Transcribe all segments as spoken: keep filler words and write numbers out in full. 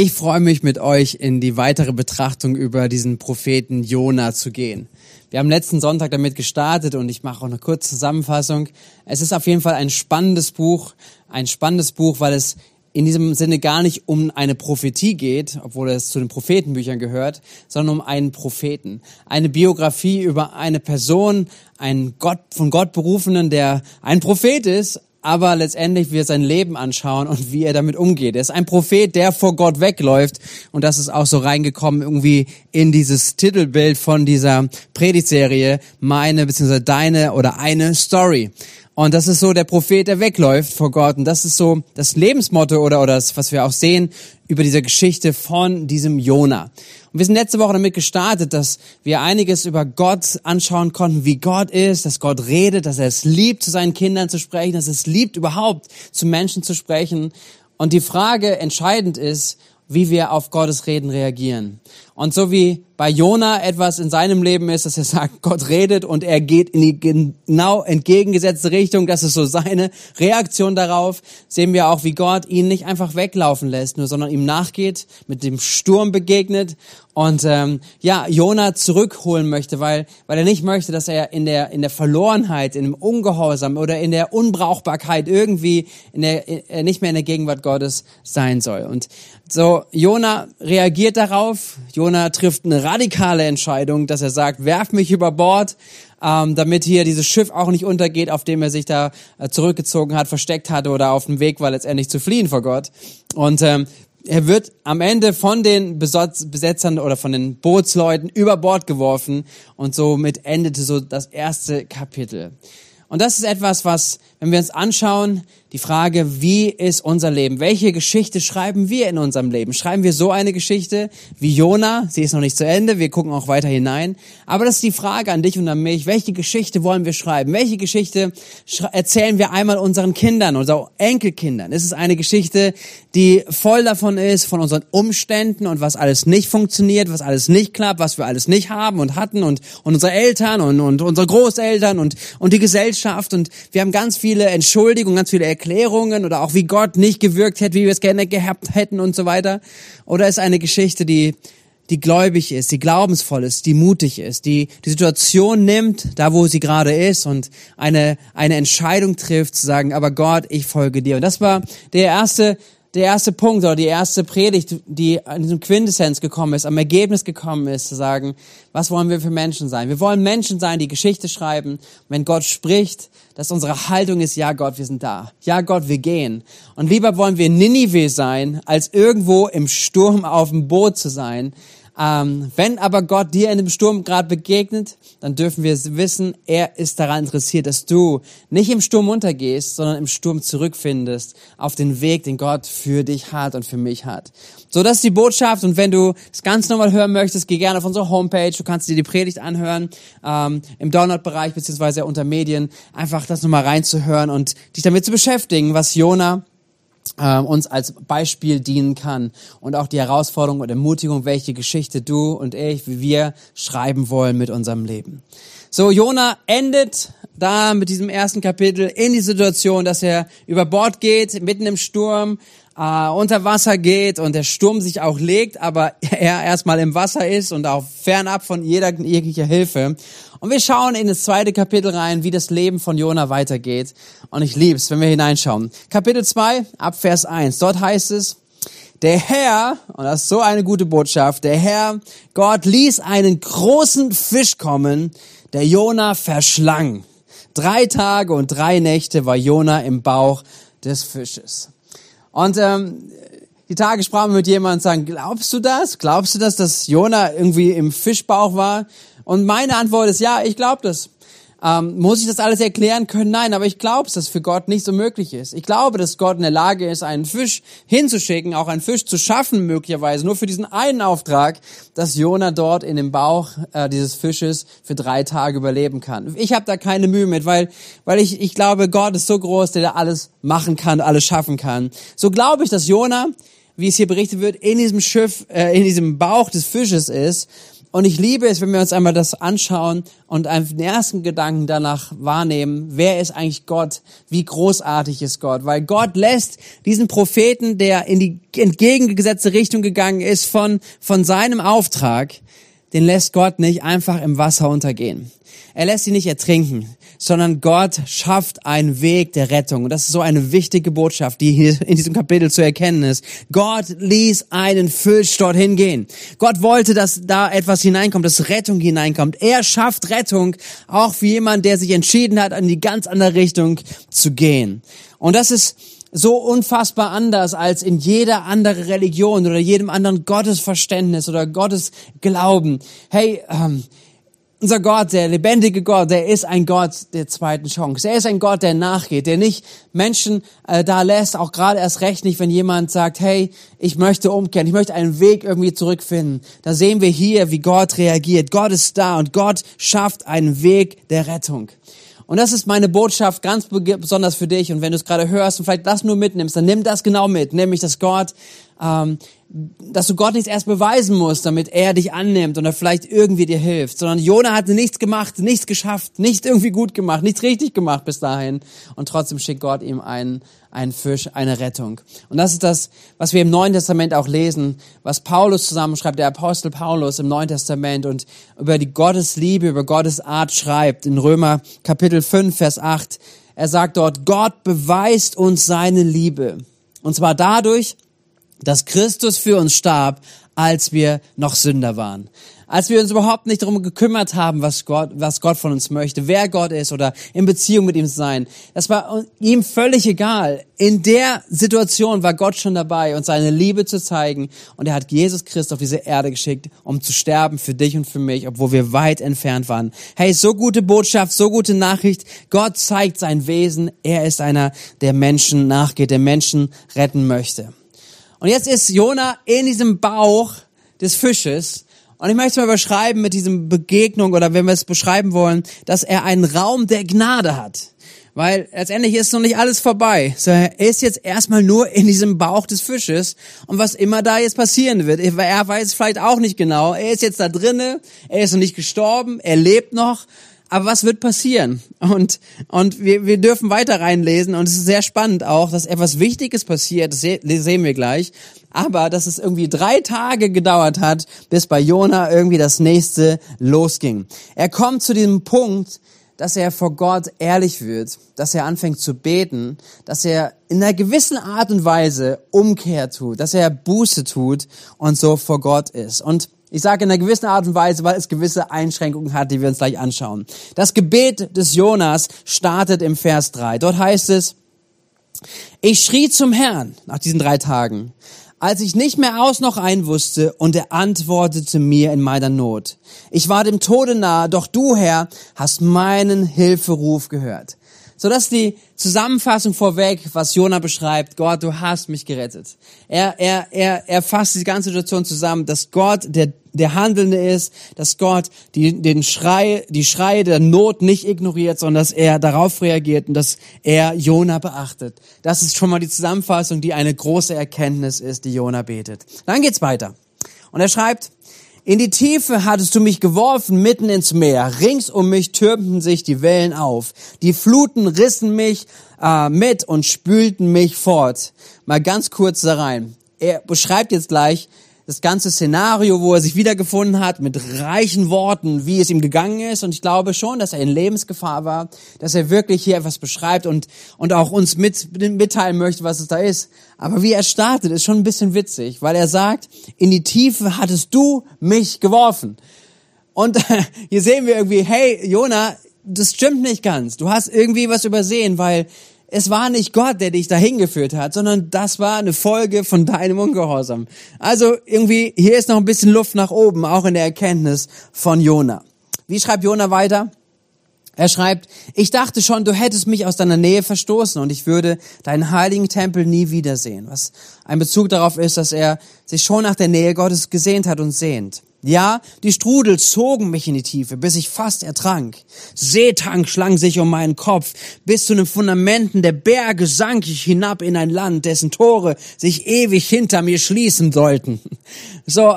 Ich freue mich, mit euch in die weitere Betrachtung über diesen Propheten Jona zu gehen. Wir haben letzten Sonntag damit gestartet und ich mache auch eine kurze Zusammenfassung. Es ist auf jeden Fall ein spannendes Buch, ein spannendes Buch, weil es in diesem Sinne gar nicht um eine Prophetie geht, obwohl es zu den Prophetenbüchern gehört, sondern um einen Propheten. Eine Biografie über eine Person, einen Gott, von Gott berufenen, der ein Prophet ist, aber letztendlich wir sein Leben anschauen und wie er damit umgeht. Er ist ein Prophet, der vor Gott wegläuft, und das ist auch so reingekommen irgendwie in dieses Titelbild von dieser Predigtserie, meine bzw. deine oder eine Story. Und das ist so der Prophet, der wegläuft vor Gott. Und das ist so das Lebensmotto oder oder das, was wir auch sehen über diese Geschichte von diesem Jona. Und wir sind letzte Woche damit gestartet, dass wir einiges über Gott anschauen konnten, wie Gott ist, dass Gott redet, dass er es liebt, zu seinen Kindern zu sprechen, dass er es liebt, überhaupt zu Menschen zu sprechen. Und die Frage entscheidend ist, wie wir auf Gottes Reden reagieren. Und so wie bei Jona etwas in seinem Leben ist, dass er sagt, Gott redet und er geht in die genau entgegengesetzte Richtung, das ist so seine Reaktion darauf, sehen wir auch, wie Gott ihn nicht einfach weglaufen lässt, nur sondern ihm nachgeht, mit dem Sturm begegnet und ähm, ja, Jona zurückholen möchte, weil weil er nicht möchte, dass er in der in der Verlorenheit, in dem Ungehorsam oder in der Unbrauchbarkeit irgendwie in der, in, nicht mehr in der Gegenwart Gottes sein soll. Und so Jona reagiert darauf. Jona trifft eine radikale Entscheidung, dass er sagt, werf mich über Bord, ähm, damit hier dieses Schiff auch nicht untergeht, auf dem er sich da äh, zurückgezogen hat, versteckt hatte oder auf dem Weg war, letztendlich zu fliehen vor Gott. Und ähm, er wird am Ende von den Besetzern oder von den Bootsleuten über Bord geworfen, und somit endete so das erste Kapitel. Und das ist etwas, was, wenn wir uns anschauen, die Frage, wie ist unser Leben? Welche Geschichte schreiben wir in unserem Leben? Schreiben wir so eine Geschichte wie Jona? Sie ist noch nicht zu Ende, wir gucken auch weiter hinein. Aber das ist die Frage an dich und an mich, welche Geschichte wollen wir schreiben? Welche Geschichte schre- erzählen wir einmal unseren Kindern, unseren Enkelkindern? Ist es eine Geschichte, die voll davon ist, von unseren Umständen und was alles nicht funktioniert, was alles nicht klappt, was wir alles nicht haben und hatten und, und unsere Eltern und, und unsere Großeltern und, und die Gesellschaft? Und wir haben ganz viele Entschuldigungen, ganz viele Erklärungen oder auch wie Gott nicht gewirkt hätte, wie wir es gerne gehabt hätten und so weiter. Oder ist eine Geschichte, die die gläubig ist, die glaubensvoll ist, die mutig ist, die die Situation nimmt, da wo sie gerade ist, und eine eine Entscheidung trifft, zu sagen, aber Gott, ich folge dir. Und das war der erste der erste Punkt oder die erste Predigt, die in diesem Quintessenz gekommen ist, am Ergebnis gekommen ist, zu sagen, was wollen wir für Menschen sein? Wir wollen Menschen sein, die Geschichte schreiben. Und wenn Gott spricht, dass unsere Haltung ist, ja Gott, wir sind da. Ja Gott, wir gehen. Und lieber wollen wir Ninive sein, als irgendwo im Sturm auf dem Boot zu sein. Ähm, wenn aber Gott dir in dem Sturm gerade begegnet, dann dürfen wir wissen, er ist daran interessiert, dass du nicht im Sturm untergehst, sondern im Sturm zurückfindest auf den Weg, den Gott für dich hat und für mich hat. So, das ist die Botschaft, und wenn du es ganz normal hören möchtest, geh gerne auf unsere Homepage, du kannst dir die Predigt anhören, ähm, im Download-Bereich beziehungsweise unter Medien, einfach das nochmal reinzuhören und dich damit zu beschäftigen, was Jona uns als Beispiel dienen kann, und auch die Herausforderung und Ermutigung, welche Geschichte du und ich, wie wir schreiben wollen mit unserem Leben. So, Jona endet da mit diesem ersten Kapitel in die Situation, dass er über Bord geht, mitten im Sturm, äh, unter Wasser geht und der Sturm sich auch legt, aber er erstmal im Wasser ist und auch fernab von jeder jeglicher Hilfe. Und wir schauen in das zweite Kapitel rein, wie das Leben von Jona weitergeht. Und ich lieb's, wenn wir hineinschauen. Kapitel zwei, ab Vers eins. Dort heißt es, der Herr, und das ist so eine gute Botschaft, der Herr, Gott, ließ einen großen Fisch kommen, der Jona verschlang. Drei Tage und drei Nächte war Jona im Bauch des Fisches. Und ähm, die Tage sprachen mit jemandem und sagen, glaubst du das? Glaubst du das, dass Jona irgendwie im Fischbauch war? Und meine Antwort ist, ja, ich glaube das. Ähm, muss ich das alles erklären können? Nein, aber ich glaube, dass das für Gott nicht so möglich ist. Ich glaube, dass Gott in der Lage ist, einen Fisch hinzuschicken, auch einen Fisch zu schaffen möglicherweise, nur für diesen einen Auftrag, dass Jona dort in dem Bauch äh, dieses Fisches für drei Tage überleben kann. Ich habe da keine Mühe mit, weil weil ich ich glaube, Gott ist so groß, der da alles machen kann, alles schaffen kann. So glaube ich, dass Jona, wie es hier berichtet wird, in diesem Schiff, äh, in diesem Bauch des Fisches ist. Und ich liebe es, wenn wir uns einmal das anschauen und einfach den ersten Gedanken danach wahrnehmen, wer ist eigentlich Gott, wie großartig ist Gott. Weil Gott lässt diesen Propheten, der in die entgegengesetzte Richtung gegangen ist von, von seinem Auftrag, den lässt Gott nicht einfach im Wasser untergehen. Er lässt sie nicht ertrinken, sondern Gott schafft einen Weg der Rettung. Und das ist so eine wichtige Botschaft, die hier in diesem Kapitel zu erkennen ist. Gott ließ einen Fisch dorthin gehen. Gott wollte, dass da etwas hineinkommt, dass Rettung hineinkommt. Er schafft Rettung, auch für jemanden, der sich entschieden hat, in die ganz andere Richtung zu gehen. Und das ist so unfassbar anders als in jeder anderen Religion oder jedem anderen Gottesverständnis oder Gottesglauben. Hey, ähm, unser Gott, der lebendige Gott, der ist ein Gott der zweiten Chance. Er ist ein Gott, der nachgeht, der nicht Menschen äh, da lässt, auch gerade erst recht nicht, wenn jemand sagt, hey, ich möchte umkehren, ich möchte einen Weg irgendwie zurückfinden. Da sehen wir hier, wie Gott reagiert. Gott ist da und Gott schafft einen Weg der Rettung. Und das ist meine Botschaft ganz besonders für dich. Und wenn du es gerade hörst und vielleicht das nur mitnimmst, dann nimm das genau mit. Nämlich, dass Gott, ähm, dass du Gott nichts erst beweisen musst, damit er dich annimmt oder vielleicht irgendwie dir hilft. Sondern Jona hatte nichts gemacht, nichts geschafft, nichts irgendwie gut gemacht, nichts richtig gemacht bis dahin. Und trotzdem schickt Gott ihm einen, einen Fisch, eine Rettung. Und das ist das, was wir im Neuen Testament auch lesen, was Paulus zusammenschreibt, der Apostel Paulus im Neuen Testament und über die Gottesliebe, über Gottes Art schreibt in Römer Kapitel fünf, Vers acht. Er sagt dort, Gott beweist uns seine Liebe. Und zwar dadurch, dass Christus für uns starb, als wir noch Sünder waren. Als wir uns überhaupt nicht darum gekümmert haben, was Gott, was Gott von uns möchte, wer Gott ist oder in Beziehung mit ihm sein. Das war ihm völlig egal. In der Situation war Gott schon dabei, uns seine Liebe zu zeigen. Und er hat Jesus Christus auf diese Erde geschickt, um zu sterben für dich und für mich, obwohl wir weit entfernt waren. Hey, so gute Botschaft, so gute Nachricht. Gott zeigt sein Wesen. Er ist einer, der Menschen nachgeht, der Menschen retten möchte. Und jetzt ist Jona in diesem Bauch des Fisches. Und ich möchte es mal überschreiben mit diesem Begegnung oder wenn wir es beschreiben wollen, dass er einen Raum der Gnade hat. Weil letztendlich ist noch nicht alles vorbei. So, er ist jetzt erstmal nur in diesem Bauch des Fisches. Und was immer da jetzt passieren wird, er weiß es vielleicht auch nicht genau. Er ist jetzt da drinne, er ist noch nicht gestorben, er lebt noch. Aber was wird passieren? Und und wir wir dürfen weiter reinlesen und es ist sehr spannend auch, dass etwas Wichtiges passiert, das sehen wir gleich, aber dass es irgendwie drei Tage gedauert hat, bis bei Jona irgendwie das nächste losging. Er kommt zu diesem Punkt, dass er vor Gott ehrlich wird, dass er anfängt zu beten, dass er in einer gewissen Art und Weise Umkehr tut, dass er Buße tut und so vor Gott ist. Und ich sage in einer gewissen Art und Weise, weil es gewisse Einschränkungen hat, die wir uns gleich anschauen. Das Gebet des Jonas startet im Vers drei. Dort heißt es, ich schrie zum Herrn nach diesen drei Tagen, als ich nicht mehr aus noch ein wusste, und er antwortete mir in meiner Not. Ich war dem Tode nahe, doch du, Herr, hast meinen Hilferuf gehört. So, das ist die Zusammenfassung vorweg, was Jona beschreibt. Gott, du hast mich gerettet. Er, er, er, er fasst die ganze Situation zusammen, dass Gott der, der Handelnde ist, dass Gott die, den Schrei, die Schreie der Not nicht ignoriert, sondern dass er darauf reagiert und dass er Jona beachtet. Das ist schon mal die Zusammenfassung, die eine große Erkenntnis ist, die Jona betet. Dann geht's weiter. Und er schreibt, in die Tiefe hattest du mich geworfen, mitten ins Meer. Rings um mich türmten sich die Wellen auf. Die Fluten rissen mich äh, mit und spülten mich fort. Mal ganz kurz da rein. Er beschreibt jetzt gleich das ganze Szenario, wo er sich wiedergefunden hat, mit reichen Worten, wie es ihm gegangen ist. Und ich glaube schon, dass er in Lebensgefahr war, dass er wirklich hier etwas beschreibt und und auch uns mit, mitteilen möchte, was es da ist. Aber wie er startet, ist schon ein bisschen witzig, weil er sagt, in die Tiefe hattest du mich geworfen. Und hier sehen wir irgendwie, hey, Jona, das stimmt nicht ganz. Du hast irgendwie was übersehen, weil es war nicht Gott, der dich dahin geführt hat, sondern das war eine Folge von deinem Ungehorsam. Also irgendwie, hier ist noch ein bisschen Luft nach oben, auch in der Erkenntnis von Jona. Wie schreibt Jona weiter? Er schreibt, ich dachte schon, du hättest mich aus deiner Nähe verstoßen und ich würde deinen heiligen Tempel nie wiedersehen. Was ein Bezug darauf ist, dass er sich schon nach der Nähe Gottes gesehnt hat und sehnt. Ja, die Strudel zogen mich in die Tiefe, bis ich fast ertrank. Seetang schlang sich um meinen Kopf. Bis zu den Fundamenten der Berge sank ich hinab in ein Land, dessen Tore sich ewig hinter mir schließen sollten. So,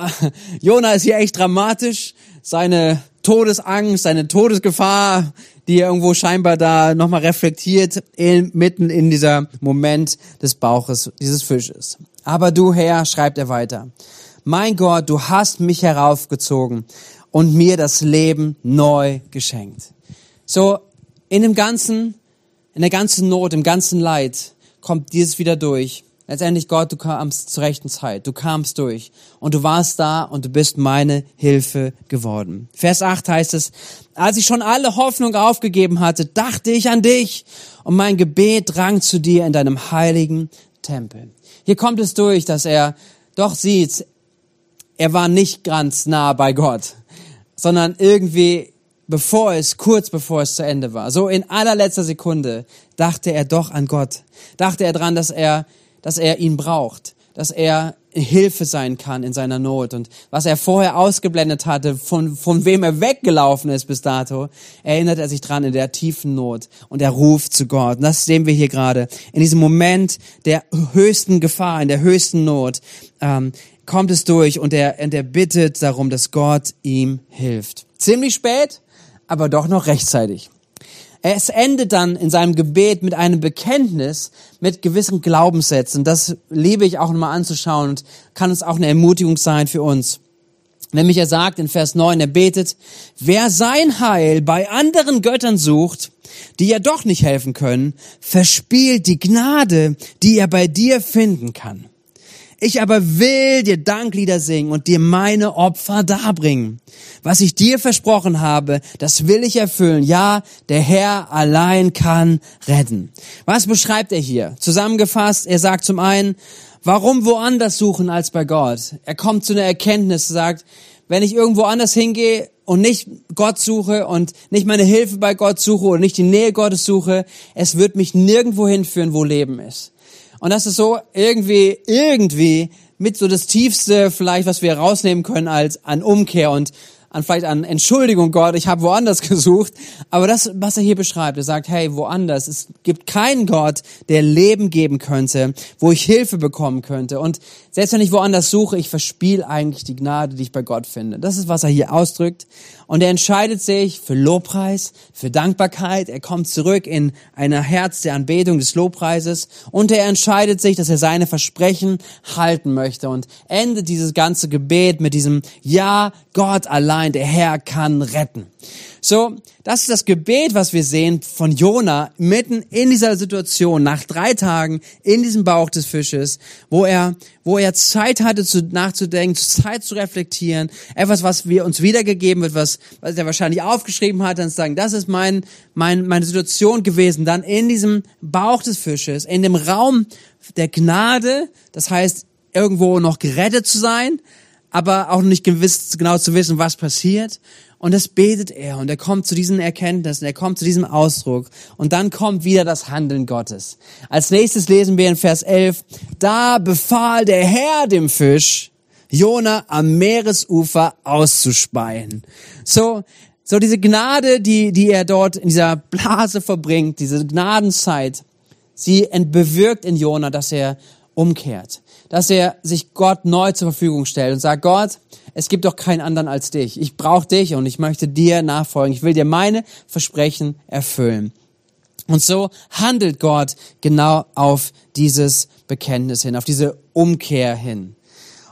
Jona ist hier echt dramatisch. Seine Todesangst, seine Todesgefahr, die er irgendwo scheinbar da nochmal reflektiert, in, mitten in dieser Moment des Bauches dieses Fisches. Aber du, Herr, schreibt er weiter, mein Gott, du hast mich heraufgezogen und mir das Leben neu geschenkt. So, in dem ganzen, in der ganzen Not, im ganzen Leid kommt dieses wieder durch. Letztendlich, Gott, du kamst zur rechten Zeit, du kamst durch und du warst da und du bist meine Hilfe geworden. Vers acht heißt es, als ich schon alle Hoffnung aufgegeben hatte, dachte ich an dich und mein Gebet drang zu dir in deinem heiligen Tempel. Hier kommt es durch, dass er doch sieht, er war nicht ganz nah bei Gott, sondern irgendwie bevor es, kurz bevor es zu Ende war, so in allerletzter Sekunde dachte er doch an Gott, dachte er dran, dass er, dass er ihn braucht, dass er Hilfe sein kann in seiner Not und was er vorher ausgeblendet hatte, von, von wem er weggelaufen ist bis dato, erinnert er sich dran in der tiefen Not und er ruft zu Gott. Und das sehen wir hier gerade in diesem Moment der höchsten Gefahr, in der höchsten Not, ähm, kommt es durch und er, und er bittet darum, dass Gott ihm hilft. Ziemlich spät, aber doch noch rechtzeitig. Es endet dann in seinem Gebet mit einem Bekenntnis, mit gewissen Glaubenssätzen. Das liebe ich auch nochmal anzuschauen und kann uns auch eine Ermutigung sein für uns. Nämlich er sagt in Vers neun, er betet, wer sein Heil bei anderen Göttern sucht, die ja doch nicht helfen können, verspielt die Gnade, die er bei dir finden kann. Ich aber will dir Danklieder singen und dir meine Opfer darbringen. Was ich dir versprochen habe, das will ich erfüllen. Ja, der Herr allein kann retten. Was beschreibt er hier? Zusammengefasst, er sagt zum einen, warum woanders suchen als bei Gott? Er kommt zu einer Erkenntnis, sagt, wenn ich irgendwo anders hingehe und nicht Gott suche und nicht meine Hilfe bei Gott suche und nicht die Nähe Gottes suche, es wird mich nirgendwo hinführen, wo Leben ist. Und das ist so irgendwie, irgendwie mit so das Tiefste vielleicht, was wir rausnehmen können als an Umkehr und an vielleicht an Entschuldigung, Gott, ich habe woanders gesucht. Aber das, was er hier beschreibt, er sagt, hey, woanders, es gibt keinen Gott, der Leben geben könnte, wo ich Hilfe bekommen könnte. Und selbst wenn ich woanders suche, ich verspiele eigentlich die Gnade, die ich bei Gott finde. Das ist, was er hier ausdrückt. Und er entscheidet sich für Lobpreis, für Dankbarkeit. Er kommt zurück in ein Herz der Anbetung des Lobpreises. Und er entscheidet sich, dass er seine Versprechen halten möchte. Und endet dieses ganze Gebet mit diesem Ja, Gott allein. Der Herr kann retten. So, das ist das Gebet, was wir sehen von Jona mitten in dieser Situation, nach drei Tagen in diesem Bauch des Fisches, wo er, wo er Zeit hatte, zu, nachzudenken, Zeit zu reflektieren, etwas, was wir uns wiedergegeben wird, was, was er wahrscheinlich aufgeschrieben hat, dann zu sagen, das ist mein, mein, meine Situation gewesen, dann in diesem Bauch des Fisches, in dem Raum der Gnade, das heißt, irgendwo noch gerettet zu sein, aber auch nicht gewiss, genau zu wissen, was passiert. Und das betet er und er kommt zu diesen Erkenntnissen, er kommt zu diesem Ausdruck und dann kommt wieder das Handeln Gottes. Als nächstes lesen wir in Vers elf, da befahl der Herr dem Fisch, Jona am Meeresufer auszuspeien. So, so diese Gnade, die, die er dort in dieser Blase verbringt, diese Gnadenzeit, sie bewirkt in Jona, dass er umkehrt, dass er sich Gott neu zur Verfügung stellt und sagt, Gott, es gibt doch keinen anderen als dich. Ich brauche dich und ich möchte dir nachfolgen. Ich will dir meine Versprechen erfüllen. Und so handelt Gott genau auf dieses Bekenntnis hin, auf diese Umkehr hin.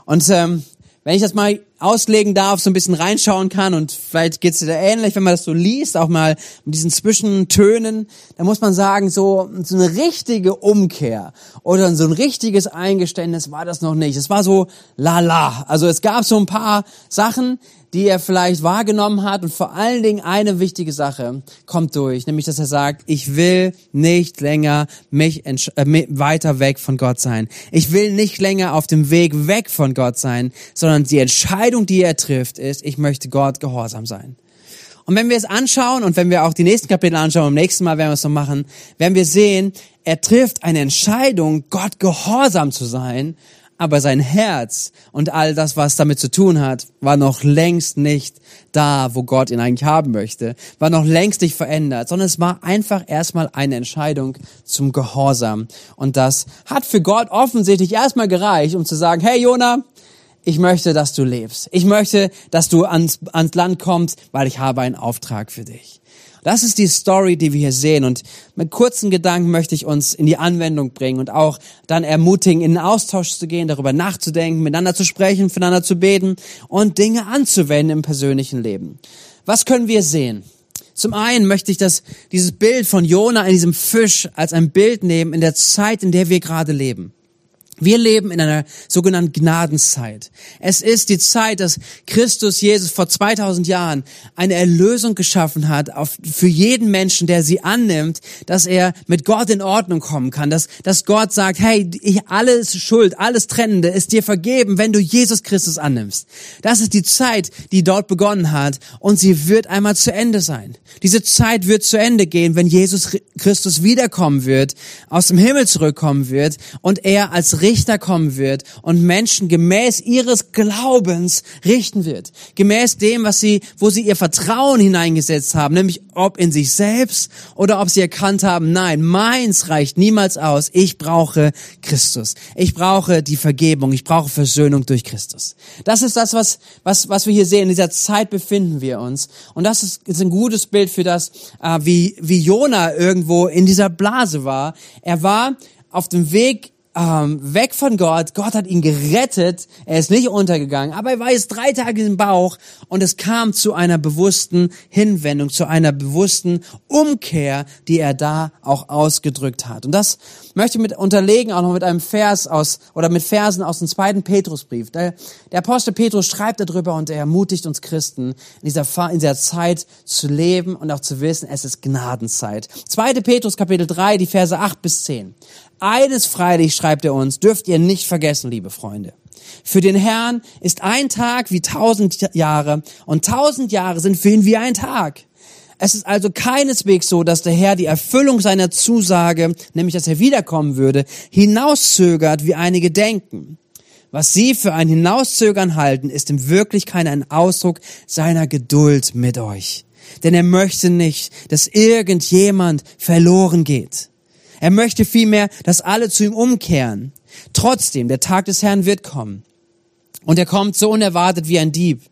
Und ähm, wenn ich das mal auslegen darf, so ein bisschen reinschauen kann und vielleicht geht's dir da ähnlich, wenn man das so liest, auch mal mit diesen Zwischentönen, dann muss man sagen, so, so eine richtige Umkehr oder so ein richtiges Eingeständnis war das noch nicht. Es war so lala. Also es gab so ein paar Sachen, die er vielleicht wahrgenommen hat und vor allen Dingen eine wichtige Sache kommt durch, nämlich, dass er sagt, ich will nicht länger mich entsch- äh, weiter weg von Gott sein. Ich will nicht länger auf dem Weg weg von Gott sein, sondern die Entscheidung, die er trifft, ist, ich möchte Gott gehorsam sein. Und wenn wir es anschauen und wenn wir auch die nächsten Kapitel anschauen, im nächsten Mal werden wir es noch machen, werden wir sehen, er trifft eine Entscheidung, Gott gehorsam zu sein, aber sein Herz und all das, was damit zu tun hat, war noch längst nicht da, wo Gott ihn eigentlich haben möchte, war noch längst nicht verändert, sondern es war einfach erstmal eine Entscheidung zum Gehorsam. Und das hat für Gott offensichtlich erstmal gereicht, um zu sagen, hey Jona, ich möchte, dass du lebst. Ich möchte, dass du ans, ans Land kommst, weil ich habe einen Auftrag für dich. Das ist die Story, die wir hier sehen. Und mit kurzen Gedanken möchte ich uns in die Anwendung bringen und auch dann ermutigen, in den Austausch zu gehen, darüber nachzudenken, miteinander zu sprechen, füreinander zu beten und Dinge anzuwenden im persönlichen Leben. Was können wir sehen? Zum einen möchte ich das, dieses Bild von Jona in diesem Fisch als ein Bild nehmen in der Zeit, in der wir gerade leben. Wir leben in einer sogenannten Gnadenzeit. Es ist die Zeit, dass Christus Jesus vor zweitausend Jahren eine Erlösung geschaffen hat auf, für jeden Menschen, der sie annimmt, dass er mit Gott in Ordnung kommen kann, dass, dass Gott sagt, hey, alles Schuld, alles Trennende ist dir vergeben, wenn du Jesus Christus annimmst. Das ist die Zeit, die dort begonnen hat und sie wird einmal zu Ende sein. Diese Zeit wird zu Ende gehen, wenn Jesus Christus wiederkommen wird, aus dem Himmel zurückkommen wird und er als Richter kommen wird und Menschen gemäß ihres Glaubens richten wird. Gemäß dem, was sie, wo sie ihr Vertrauen hineingesetzt haben, nämlich ob in sich selbst oder ob sie erkannt haben, nein, meins reicht niemals aus. Ich brauche Christus. Ich brauche die Vergebung. Ich brauche Versöhnung durch Christus. Das ist das, was, was, was wir hier sehen. In dieser Zeit befinden wir uns. Und das ist, ist ein gutes Bild für das, äh, wie, wie Jona irgendwo in dieser Blase war. Er war auf dem Weg Ähm, weg von Gott, Gott hat ihn gerettet, er ist nicht untergegangen, aber er war jetzt drei Tage im Bauch und es kam zu einer bewussten Hinwendung, zu einer bewussten Umkehr, die er da auch ausgedrückt hat. Und das möchte ich mit unterlegen auch noch mit einem Vers aus, oder mit Versen aus dem zweiten Petrusbrief. Der, der Apostel Petrus schreibt darüber und er ermutigt uns Christen, in dieser, in dieser Zeit zu leben und auch zu wissen, es ist Gnadenzeit. zweiter Petrus Kapitel drei, die Verse acht bis zehn. Eines freilich, schreibt er uns, dürft ihr nicht vergessen, liebe Freunde. Für den Herrn ist ein Tag wie tausend Jahre und tausend Jahre sind für ihn wie ein Tag. Es ist also keineswegs so, dass der Herr die Erfüllung seiner Zusage, nämlich dass er wiederkommen würde, hinauszögert, wie einige denken. Was sie für ein Hinauszögern halten, ist in Wirklichkeit ein Ausdruck seiner Geduld mit euch. Denn er möchte nicht, dass irgendjemand verloren geht. Er möchte vielmehr, dass alle zu ihm umkehren. Trotzdem, der Tag des Herrn wird kommen. Und er kommt so unerwartet wie ein Dieb.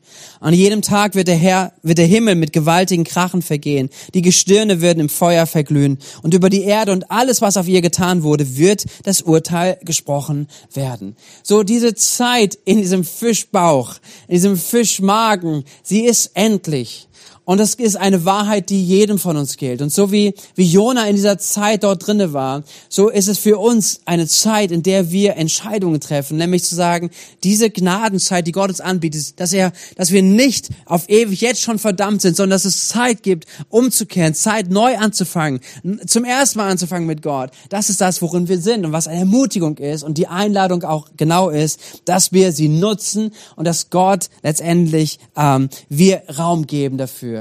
An jedem Tag wird der Herr, wird der Himmel mit gewaltigen Krachen vergehen. Die Gestirne werden im Feuer verglühen. Und über die Erde und alles, was auf ihr getan wurde, wird das Urteil gesprochen werden. So diese Zeit in diesem Fischbauch, in diesem Fischmagen, sie ist endlich. Und das ist eine Wahrheit, die jedem von uns gilt. Und so wie, wie Jona in dieser Zeit dort drinne war, so ist es für uns eine Zeit, in der wir Entscheidungen treffen, nämlich zu sagen, diese Gnadenzeit, die Gott uns anbietet, dass er, dass wir nicht auf ewig jetzt schon verdammt sind, sondern dass es Zeit gibt, umzukehren, Zeit neu anzufangen, zum ersten Mal anzufangen mit Gott. Das ist das, worin wir sind und was eine Ermutigung ist und die Einladung auch genau ist, dass wir sie nutzen und dass Gott letztendlich, ähm, wir Raum geben dafür.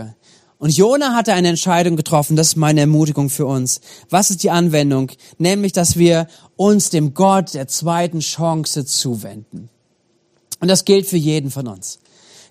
Und Jona hatte eine Entscheidung getroffen, das ist meine Ermutigung für uns. Was ist die Anwendung? Nämlich, dass wir uns dem Gott der zweiten Chance zuwenden. Und das gilt für jeden von uns.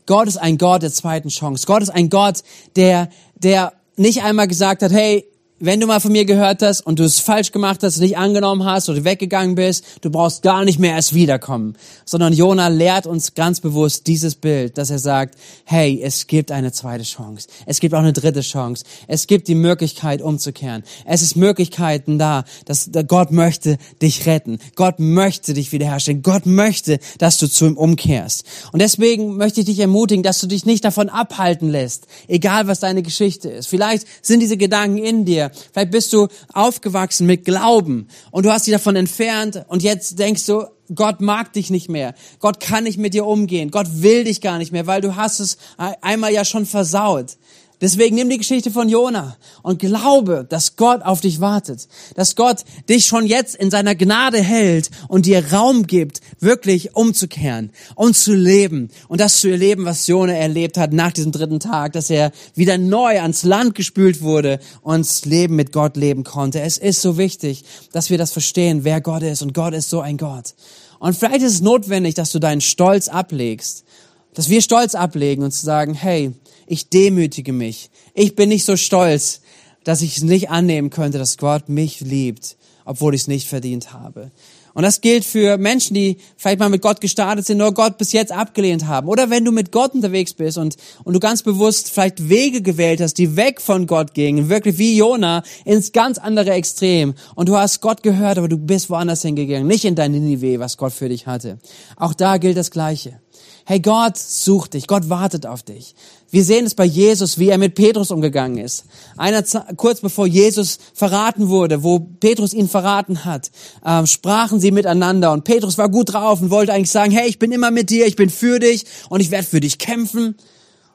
Gott ist ein Gott der zweiten Chance. Gott ist ein Gott, der, der nicht einmal gesagt hat, hey, wenn du mal von mir gehört hast und du es falsch gemacht hast, nicht angenommen hast oder weggegangen bist, du brauchst gar nicht mehr erst wiederkommen. Sondern Jona lehrt uns ganz bewusst dieses Bild, dass er sagt, hey, es gibt eine zweite Chance. Es gibt auch eine dritte Chance. Es gibt die Möglichkeit umzukehren. Es ist Möglichkeiten da, dass Gott möchte dich retten. Gott möchte dich wiederherstellen. Gott möchte, dass du zu ihm umkehrst. Und deswegen möchte ich dich ermutigen, dass du dich nicht davon abhalten lässt, egal was deine Geschichte ist. Vielleicht sind diese Gedanken in dir. Vielleicht bist du aufgewachsen mit Glauben und du hast dich davon entfernt und jetzt denkst du, Gott mag dich nicht mehr, Gott kann nicht mit dir umgehen, Gott will dich gar nicht mehr, weil du hast es einmal ja schon versaut. Deswegen nimm die Geschichte von Jona und glaube, dass Gott auf dich wartet, dass Gott dich schon jetzt in seiner Gnade hält und dir Raum gibt, wirklich umzukehren und zu leben und das zu erleben, was Jona erlebt hat nach diesem dritten Tag, dass er wieder neu ans Land gespült wurde und das Leben mit Gott leben konnte. Es ist so wichtig, dass wir das verstehen, wer Gott ist, und Gott ist so ein Gott. Und vielleicht ist es notwendig, dass du deinen Stolz ablegst, dass wir Stolz ablegen und zu sagen, hey, ich demütige mich. Ich bin nicht so stolz, dass ich es nicht annehmen könnte, dass Gott mich liebt, obwohl ich es nicht verdient habe. Und das gilt für Menschen, die vielleicht mal mit Gott gestartet sind, nur Gott bis jetzt abgelehnt haben. Oder wenn du mit Gott unterwegs bist und und du ganz bewusst vielleicht Wege gewählt hast, die weg von Gott gingen, wirklich wie Jona, ins ganz andere Extrem. Und du hast Gott gehört, aber du bist woanders hingegangen, nicht in dein Ninive, was Gott für dich hatte. Auch da gilt das Gleiche. Hey, Gott sucht dich, Gott wartet auf dich. Wir sehen es bei Jesus, wie er mit Petrus umgegangen ist. Einer kurz bevor Jesus verraten wurde, wo Petrus ihn verraten hat, ähm, sprachen sie miteinander und Petrus war gut drauf und wollte eigentlich sagen, hey, ich bin immer mit dir, ich bin für dich und ich werde für dich kämpfen.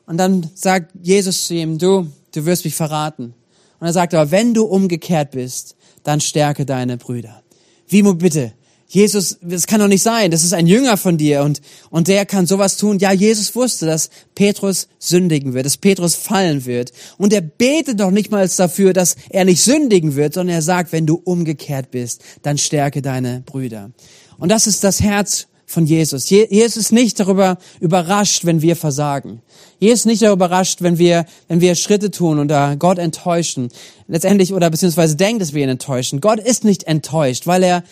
Und dann sagt Jesus zu ihm, du, du wirst mich verraten. Und er sagt aber, wenn du umgekehrt bist, dann stärke deine Brüder. Wie bitte? Jesus, das kann doch nicht sein, das ist ein Jünger von dir und und der kann sowas tun. Ja, Jesus wusste, dass Petrus sündigen wird, dass Petrus fallen wird. Und er betet doch nicht mal dafür, dass er nicht sündigen wird, sondern er sagt, wenn du umgekehrt bist, dann stärke deine Brüder. Und das ist das Herz von Jesus. Jesus ist nicht darüber überrascht, wenn wir versagen. Jesus ist nicht darüber überrascht, wenn wir, wenn wir Schritte tun oder Gott enttäuschen. Letztendlich oder beziehungsweise denken, dass wir ihn enttäuschen. Gott ist nicht enttäuscht, weil er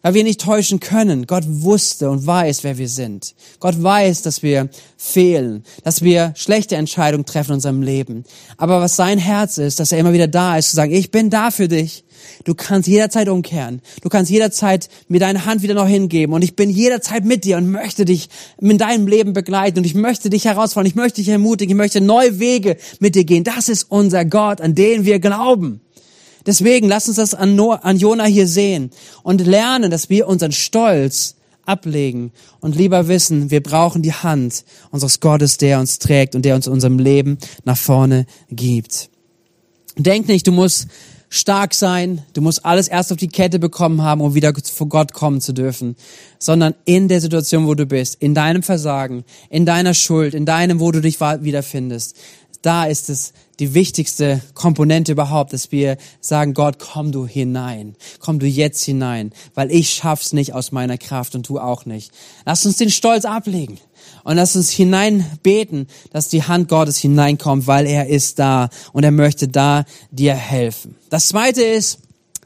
Weil wir nicht täuschen können. Gott wusste und weiß, wer wir sind. Gott weiß, dass wir fehlen, dass wir schlechte Entscheidungen treffen in unserem Leben. Aber was sein Herz ist, dass er immer wieder da ist, zu sagen, ich bin da für dich. Du kannst jederzeit umkehren. Du kannst jederzeit mir deine Hand wieder noch hingeben. Und ich bin jederzeit mit dir und möchte dich in deinem Leben begleiten. Und ich möchte dich herausfordern. Ich möchte dich ermutigen. Ich möchte neue Wege mit dir gehen. Das ist unser Gott, an den wir glauben. Deswegen lass uns das an, no- an Jona hier sehen und lernen, dass wir unseren Stolz ablegen und lieber wissen, wir brauchen die Hand unseres Gottes, der uns trägt und der uns in unserem Leben nach vorne gibt. Denk nicht, du musst stark sein, du musst alles erst auf die Kette bekommen haben, um wieder vor Gott kommen zu dürfen, sondern in der Situation, wo du bist, in deinem Versagen, in deiner Schuld, in deinem, wo du dich wiederfindest, da ist es die wichtigste Komponente überhaupt, dass wir sagen, Gott, komm du hinein, komm du jetzt hinein, weil ich schaff's nicht aus meiner Kraft und du auch nicht. Lass uns den Stolz ablegen und lass uns hineinbeten, dass die Hand Gottes hineinkommt, weil er ist da und er möchte da dir helfen. Das Zweite ist,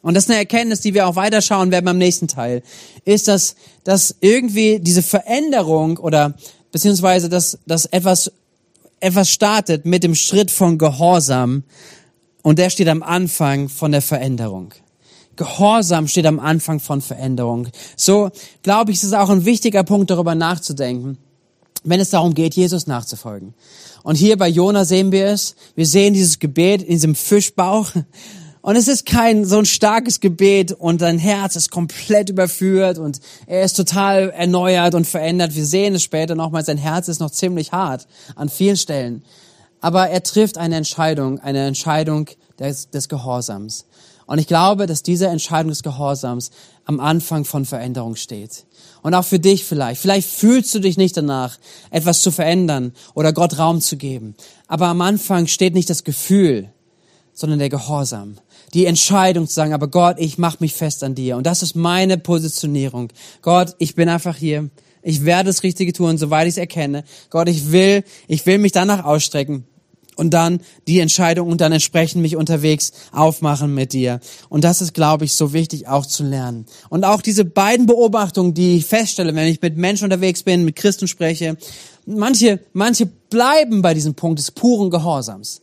und das ist eine Erkenntnis, die wir auch weiterschauen werden beim nächsten Teil, ist, dass, dass irgendwie diese Veränderung oder beziehungsweise, dass, dass etwas Etwas startet mit dem Schritt von Gehorsam und der steht am Anfang von der Veränderung. Gehorsam steht am Anfang von Veränderung. So, glaube ich, ist es auch ein wichtiger Punkt, darüber nachzudenken, wenn es darum geht, Jesus nachzufolgen. Und hier bei Jona sehen wir es. Wir sehen dieses Gebet in diesem Fischbauch. Und es ist kein so ein starkes Gebet und sein Herz ist komplett überführt und er ist total erneuert und verändert. Wir sehen es später nochmal, sein Herz ist noch ziemlich hart an vielen Stellen. Aber er trifft eine Entscheidung, eine Entscheidung des, des Gehorsams. Und ich glaube, dass diese Entscheidung des Gehorsams am Anfang von Veränderung steht. Und auch für dich vielleicht. Vielleicht fühlst du dich nicht danach, etwas zu verändern oder Gott Raum zu geben. Aber am Anfang steht nicht das Gefühl, sondern der Gehorsam. Die Entscheidung zu sagen, aber Gott, ich mache mich fest an dir. Und das ist meine Positionierung. Gott, ich bin einfach hier. Ich werde das Richtige tun, soweit ich es erkenne. Gott, ich will, ich will mich danach ausstrecken. Und dann die Entscheidung und dann entsprechend mich unterwegs aufmachen mit dir. Und das ist, glaube ich, so wichtig auch zu lernen. Und auch diese beiden Beobachtungen, die ich feststelle, wenn ich mit Menschen unterwegs bin, mit Christen spreche. Manche, manche bleiben bei diesem Punkt des puren Gehorsams.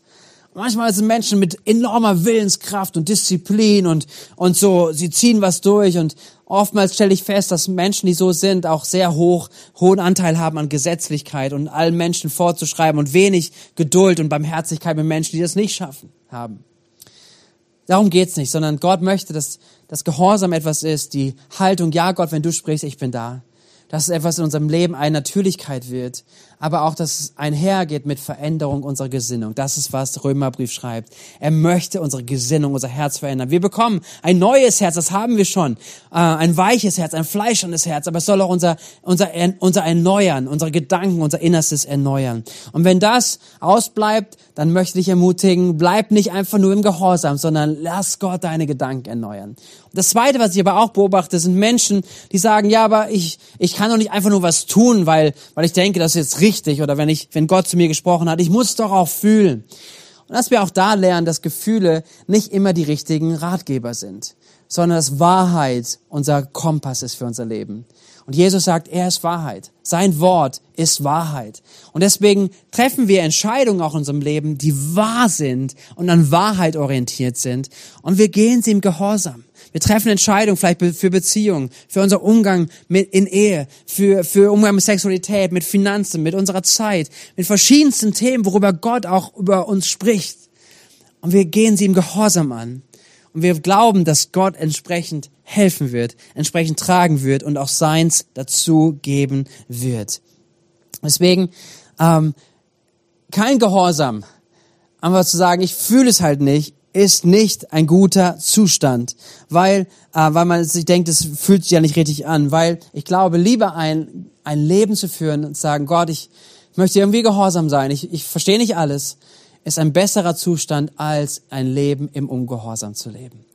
Manchmal sind Menschen mit enormer Willenskraft und Disziplin und und so, sie ziehen was durch und oftmals stelle ich fest, dass Menschen, die so sind, auch sehr hoch, hohen Anteil haben an Gesetzlichkeit und allen Menschen vorzuschreiben und wenig Geduld und Barmherzigkeit mit Menschen, die das nicht schaffen haben. Darum geht's nicht, sondern Gott möchte, dass das Gehorsam etwas ist, die Haltung, ja Gott, wenn du sprichst, ich bin da. dass etwas in unserem Leben eine Natürlichkeit wird, aber auch, dass es einhergeht mit Veränderung unserer Gesinnung. Das ist, was Römerbrief schreibt. Er möchte unsere Gesinnung, unser Herz verändern. Wir bekommen ein neues Herz, das haben wir schon, äh, ein weiches Herz, ein fleischendes Herz, aber es soll auch unser, unser, unser Erneuern, unsere Gedanken, unser Innerstes erneuern. Und wenn das ausbleibt, dann möchte ich dich ermutigen, bleib nicht einfach nur im Gehorsam, sondern lass Gott deine Gedanken erneuern. Das Zweite, was ich aber auch beobachte, sind Menschen, die sagen, ja, aber ich ich kann doch nicht einfach nur was tun, weil weil ich denke, das ist jetzt richtig, oder wenn ich wenn Gott zu mir gesprochen hat, ich muss doch auch fühlen. Und dass wir auch da lernen, dass Gefühle nicht immer die richtigen Ratgeber sind, sondern dass Wahrheit unser Kompass ist für unser Leben. Und Jesus sagt, er ist Wahrheit. Sein Wort ist Wahrheit. Und deswegen treffen wir Entscheidungen auch in unserem Leben, die wahr sind und an Wahrheit orientiert sind. Und wir gehen sie im Gehorsam. Wir treffen Entscheidungen vielleicht für Beziehungen, für unseren Umgang mit, in Ehe, für, für Umgang mit Sexualität, mit Finanzen, mit unserer Zeit, mit verschiedensten Themen, worüber Gott auch über uns spricht. Und wir gehen sie im Gehorsam an. Und wir glauben, dass Gott entsprechend helfen wird, entsprechend tragen wird und auch seins dazu geben wird. Deswegen ähm, kein Gehorsam, einfach zu sagen, ich fühle es halt nicht, ist nicht ein guter Zustand, weil äh, weil man sich denkt, es fühlt sich ja nicht richtig an, weil ich glaube, lieber ein ein Leben zu führen und zu sagen, Gott, ich möchte irgendwie gehorsam sein, ich ich verstehe nicht alles, ist ein besserer Zustand, als ein Leben im Ungehorsam zu leben.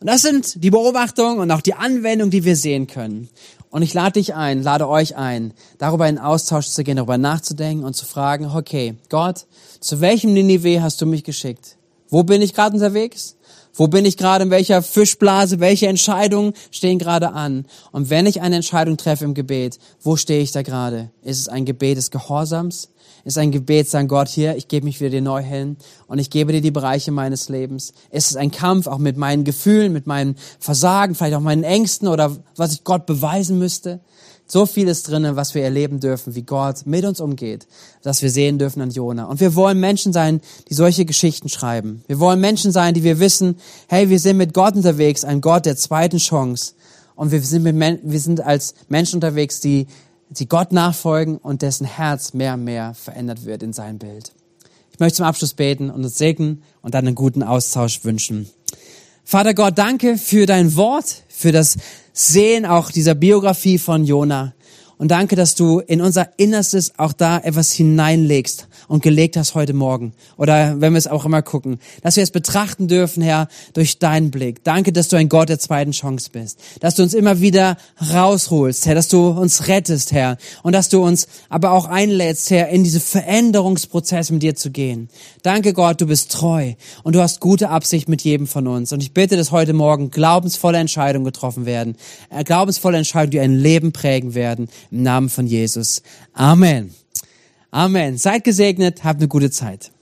Und das sind die Beobachtungen und auch die Anwendungen, die wir sehen können. Und ich lade dich ein, lade euch ein, darüber in Austausch zu gehen, darüber nachzudenken und zu fragen, okay, Gott, zu welchem Ninive hast du mich geschickt? Wo bin ich gerade unterwegs? Wo bin ich gerade, in welcher Fischblase, welche Entscheidungen stehen gerade an? Und wenn ich eine Entscheidung treffe im Gebet, wo stehe ich da gerade? Ist es ein Gebet des Gehorsams? Ist es ein Gebet, sagen, Gott, hier, ich gebe mich wieder dir neu hin und ich gebe dir die Bereiche meines Lebens? Ist es ein Kampf auch mit meinen Gefühlen, mit meinem Versagen, vielleicht auch meinen Ängsten oder was ich Gott beweisen müsste? So vieles drinne, was wir erleben dürfen, wie Gott mit uns umgeht, dass wir sehen dürfen an Jona. Und wir wollen Menschen sein, die solche Geschichten schreiben. Wir wollen Menschen sein, die wir wissen, hey, wir sind mit Gott unterwegs, ein Gott der zweiten Chance. Und wir sind, mit, wir sind als Menschen unterwegs, die, die Gott nachfolgen und dessen Herz mehr und mehr verändert wird in sein Bild. Ich möchte zum Abschluss beten und uns segnen und dann einen guten Austausch wünschen. Vater Gott, danke für dein Wort, für das Sehen auch dieser Biografie von Jona. Und danke, dass du in unser Innerstes auch da etwas hineinlegst und gelegt hast heute Morgen. Oder wenn wir es auch immer gucken, dass wir es betrachten dürfen, Herr, durch deinen Blick. Danke, dass du ein Gott der zweiten Chance bist. Dass du uns immer wieder rausholst, Herr, dass du uns rettest, Herr. Und dass du uns aber auch einlädst, Herr, in diesen Veränderungsprozess mit dir zu gehen. Danke, Gott, du bist treu und du hast gute Absicht mit jedem von uns. Und ich bitte, dass heute Morgen glaubensvolle Entscheidungen getroffen werden. Glaubensvolle Entscheidungen, die ein Leben prägen werden. Im Namen von Jesus. Amen. Amen. Seid gesegnet, habt eine gute Zeit.